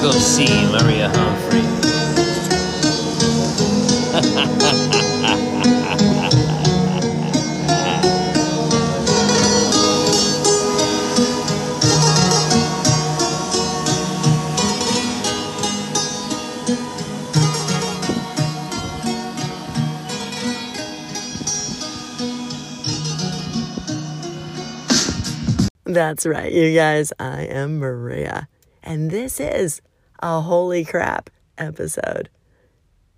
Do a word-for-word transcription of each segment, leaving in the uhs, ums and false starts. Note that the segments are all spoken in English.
go see Maria Humphrey. That's right, you guys. I am Maria, and this is a holy crap episode.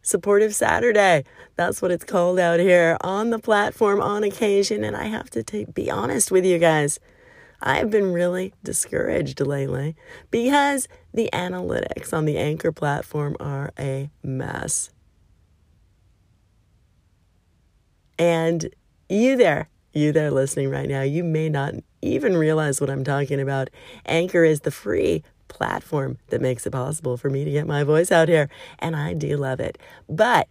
Supportive Saturday. That's what it's called out here on the platform on occasion, and I have to take, be honest with you guys. I have been really discouraged lately because the analytics on the Anchor platform are a mess. And you there, you there listening right now, you may not even realize what I'm talking about. Anchor is the free platform that makes it possible for me to get my voice out here, and I do love it. But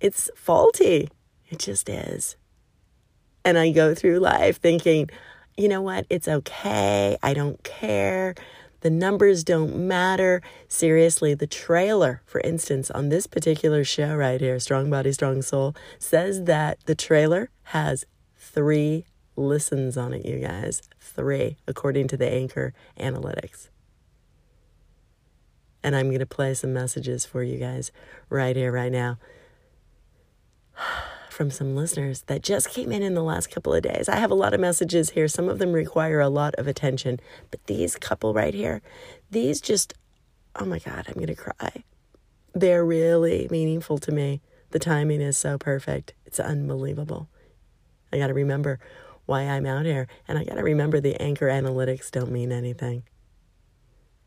it's faulty. It just is. And I go through life thinking, you know what? It's okay. I don't care. The numbers don't matter. Seriously, the trailer, for instance, on this particular show right here, Strong Body, Strong Soul, says that the trailer has Three listens on it, you guys. Three, according to the Anchor analytics. And I'm going to play some messages for you guys right here, right now, from some listeners that just came in in the last couple of days. I have a lot of messages here. Some of them require a lot of attention. But these couple right here, these just, oh my God, I'm going to cry. They're really meaningful to me. The timing is so perfect. It's unbelievable. I got to remember why I'm out here, and I got to remember the Anchor analytics don't mean anything.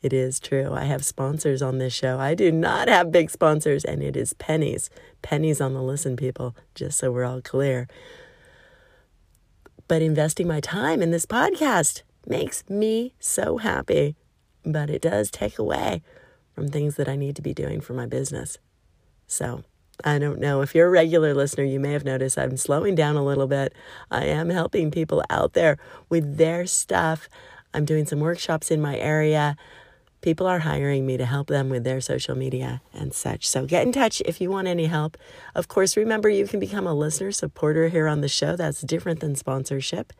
It is true. I have sponsors on this show. I do not have big sponsors, and it is pennies. Pennies on the listen, people, just so we're all clear. But investing my time in this podcast makes me so happy, but it does take away from things that I need to be doing for my business. So I don't know. If you're a regular listener, you may have noticed I'm slowing down a little bit. I am helping people out there with their stuff. I'm doing some workshops in my area. People are hiring me to help them with their social media and such. So get in touch if you want any help. Of course, remember, you can become a listener supporter here on the show. That's different than sponsorship.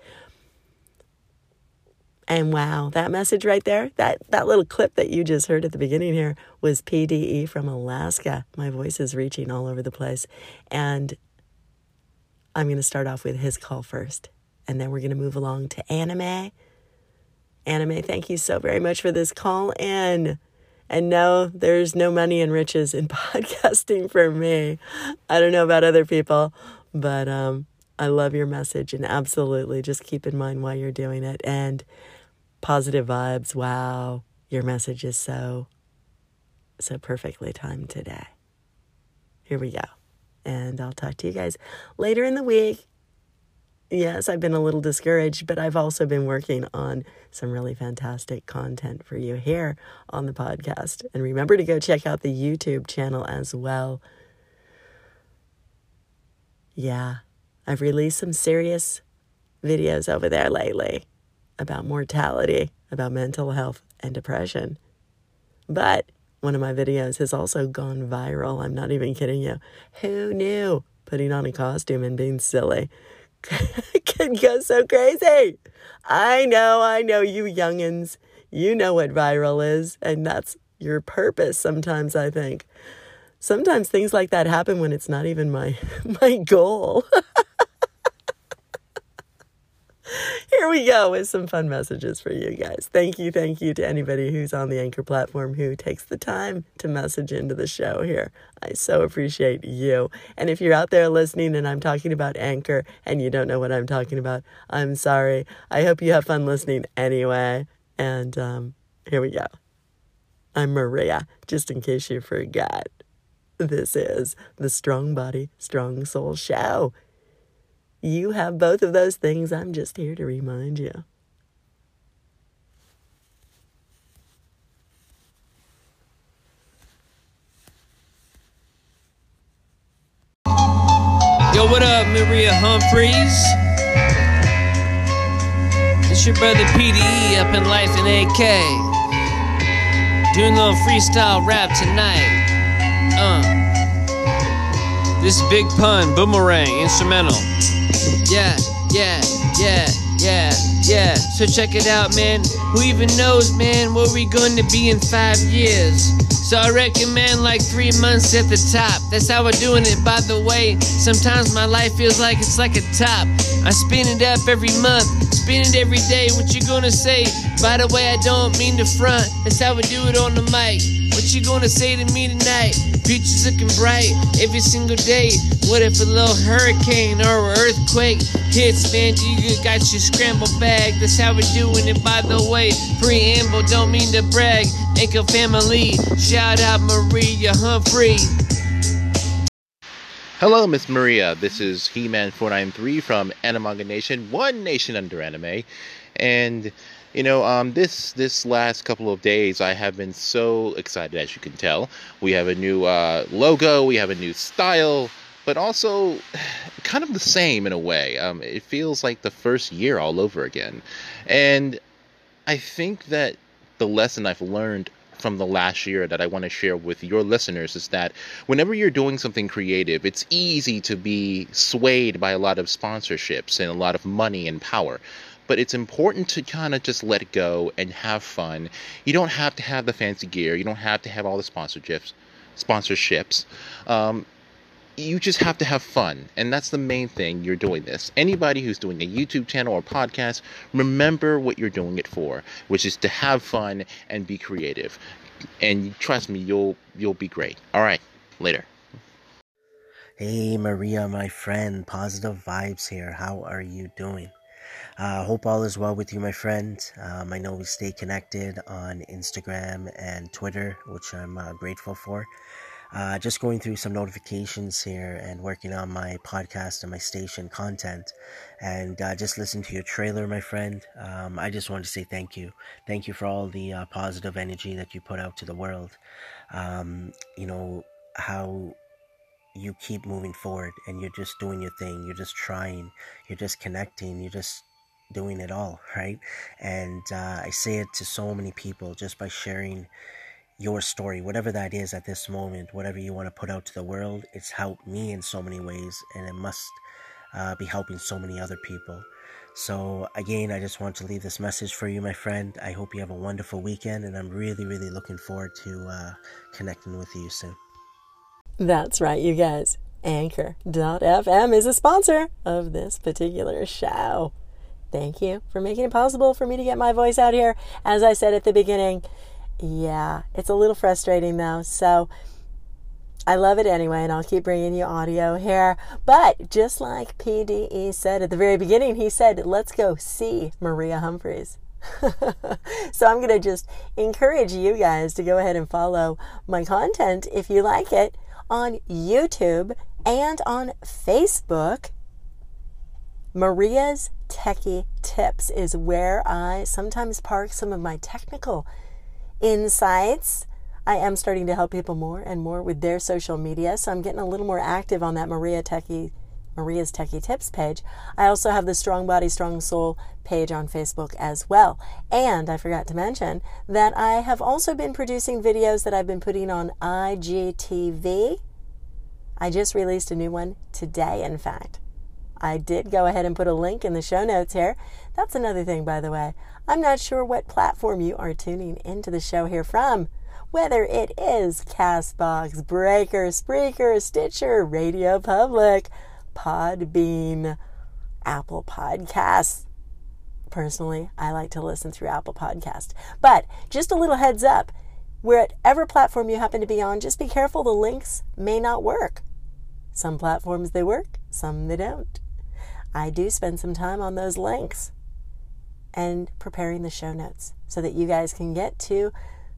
And wow, that message right there, that, that little clip that you just heard at the beginning here was P D E from Alaska. My voice is reaching all over the place. And I'm going to start off with his call first. And then we're going to move along to Anime. Anime, thank you so very much for this call in. And no, there's no money and riches in podcasting for me. I don't know about other people, but um, I love your message. And absolutely, just keep in mind why you're doing it. And positive vibes. Wow. Your message is so, so perfectly timed today. Here we go. And I'll talk to you guys later in the week. Yes, I've been a little discouraged, but I've also been working on some really fantastic content for you here on the podcast. And remember to go check out the YouTube channel as well. Yeah. I've released some serious videos over there lately about mortality, about mental health and depression. But one of my videos has also gone viral. I'm not even kidding you. Who knew putting on a costume and being silly could go so crazy? I know, I know, you youngins. You know what viral is, and that's your purpose sometimes, I think. Sometimes things like that happen when it's not even my my goal. Here we go with some fun messages for you guys. Thank you, thank you to anybody who's on the Anchor platform who takes the time to message into the show here. I so appreciate you. And if you're out there listening and I'm talking about Anchor and you don't know what I'm talking about, I'm sorry. I hope you have fun listening anyway. And um, here we go. I'm Maria, just in case you forgot. This is the Strong Body, Strong Soul show. You have both of those things. I'm just here to remind you. Yo, what up, Maria Humphreys? It's your brother P D E up in Life in A K. doing a little freestyle rap tonight. Uh, this Big Pun, Boomerang, instrumental. Yeah, yeah, yeah, yeah, yeah. So check it out, man. Who even knows, man, where we going to be in five years? So I recommend like three months at the top. That's how we're doing it, by the way. Sometimes my life feels like it's like a top. I spin it up every month, spin it every day. What you gonna say? By the way, I don't mean to front. That's how we do it on the mic. What you gonna say to me tonight? Future's looking bright every single day. What if a little hurricane or an earthquake hits, man? You got your scramble bag. That's how we're doing it, by the way. Preamble, don't mean to brag. Anchor family, shout out Maria Humphrey. Hello, Miss Maria. This is He Man four ninety-three from Animanga Nation, one nation under anime. And, you know, um, this this last couple of days, I have been so excited, as you can tell. We have a new uh, logo, we have a new style, but also kind of the same in a way. Um, it feels like the first year all over again. And I think that the lesson I've learned from the last year that I want to share with your listeners is that whenever you're doing something creative, it's easy to be swayed by a lot of sponsorships and a lot of money and power. But it's important to kind of just let go and have fun. You don't have to have the fancy gear. You don't have to have all the sponsorships. Sponsorships. Um, you just have to have fun. And that's the main thing. You're doing this. Anybody who's doing a YouTube channel or podcast, remember what you're doing it for, which is to have fun and be creative. And trust me, you'll you'll be great. All right. Later. Hey, Maria, my friend. Positive Vibes here. How are you doing? I uh, hope all is well with you, my friend. Um, I know we stay connected on Instagram and Twitter, which I'm uh, grateful for. Uh, just going through some notifications here and working on my podcast and my station content. And uh, just listen to your trailer, my friend. Um, I just wanted to say thank you. Thank you for all the uh, positive energy that you put out to the world. Um, you know, how you keep moving forward and you're just doing your thing. You're just trying. You're just connecting. You're just doing it all, right? And uh, I say it to so many people just by sharing your story, whatever that is at this moment, whatever you want to put out to the world. It's helped me in so many ways, and it must uh, be helping so many other people. So again, I just want to leave this message for you, my friend. I hope you have a wonderful weekend, and I'm really, really looking forward to uh, connecting with you soon. That's right, you guys. Anchor dot f m is a sponsor of this particular show. Thank you for making it possible for me to get my voice out here. As I said at the beginning, yeah, it's a little frustrating though. So I love it anyway, and I'll keep bringing you audio here. But just like P D E said at the very beginning, he said, let's go see Maria Humphreys. So I'm going to just encourage you guys to go ahead and follow my content if you like it on YouTube and on Facebook. Maria's Techie Tips is where I sometimes park some of my technical insights. I am starting to help people more and more with their social media, so I'm getting a little more active on that Maria Techie, Maria's Techie Tips page. I also have the Strong Body, Strong Soul page on Facebook as well. And I forgot to mention that I have also been producing videos that I've been putting on I G T V. I just released a new one today, in fact. I did go ahead and put a link in the show notes here. That's another thing, by the way. I'm not sure what platform you are tuning into the show here from, whether it is Castbox, Breaker, Spreaker, Stitcher, Radio Public, Podbean, Apple Podcasts. Personally, I like to listen through Apple Podcasts. But just a little heads up, wherever platform you happen to be on, just be careful, the links may not work. Some platforms they work, some they don't. I do spend some time on those links and preparing the show notes so that you guys can get to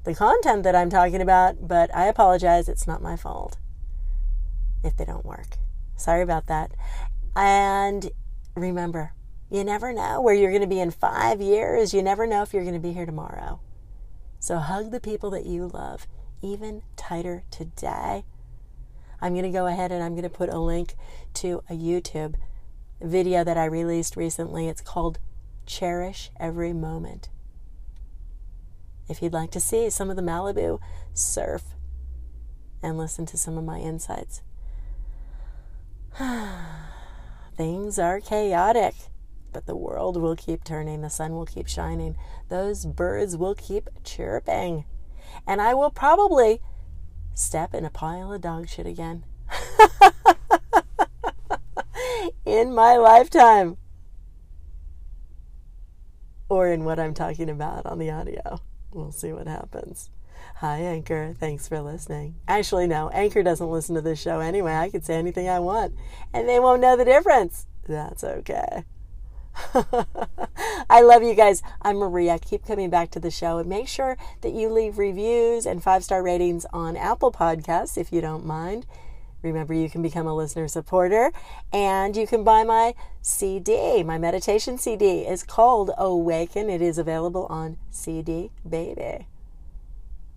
the content that I'm talking about, but I apologize, it's not my fault if they don't work. Sorry about that. And remember, you never know where you're going to be in five years. You never know if you're going to be here tomorrow. So hug the people that you love even tighter today. I'm going to go ahead and I'm going to put a link to a YouTube video that I released recently. It's called Cherish Every Moment. If you'd like to see some of the Malibu, surf and listen to some of my insights. Things are chaotic, but the world will keep turning. The sun will keep shining. Those birds will keep chirping. And I will probably step in a pile of dog shit again. In my lifetime. Or in what I'm talking about on the audio. We'll see what happens. Hi, Anchor. Thanks for listening. Actually, no. Anchor doesn't listen to this show anyway. I could say anything I want, and they won't know the difference. That's okay. I love you guys. I'm Maria. Keep coming back to the show, and make sure that you leave reviews and five-star ratings on Apple Podcasts, if you don't mind. Remember, you can become a listener supporter, and you can buy my C D. My meditation C D is called Awaken. It is available on C D Baby.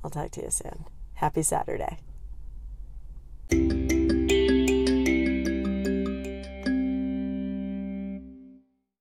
I'll talk to you soon. Happy Saturday.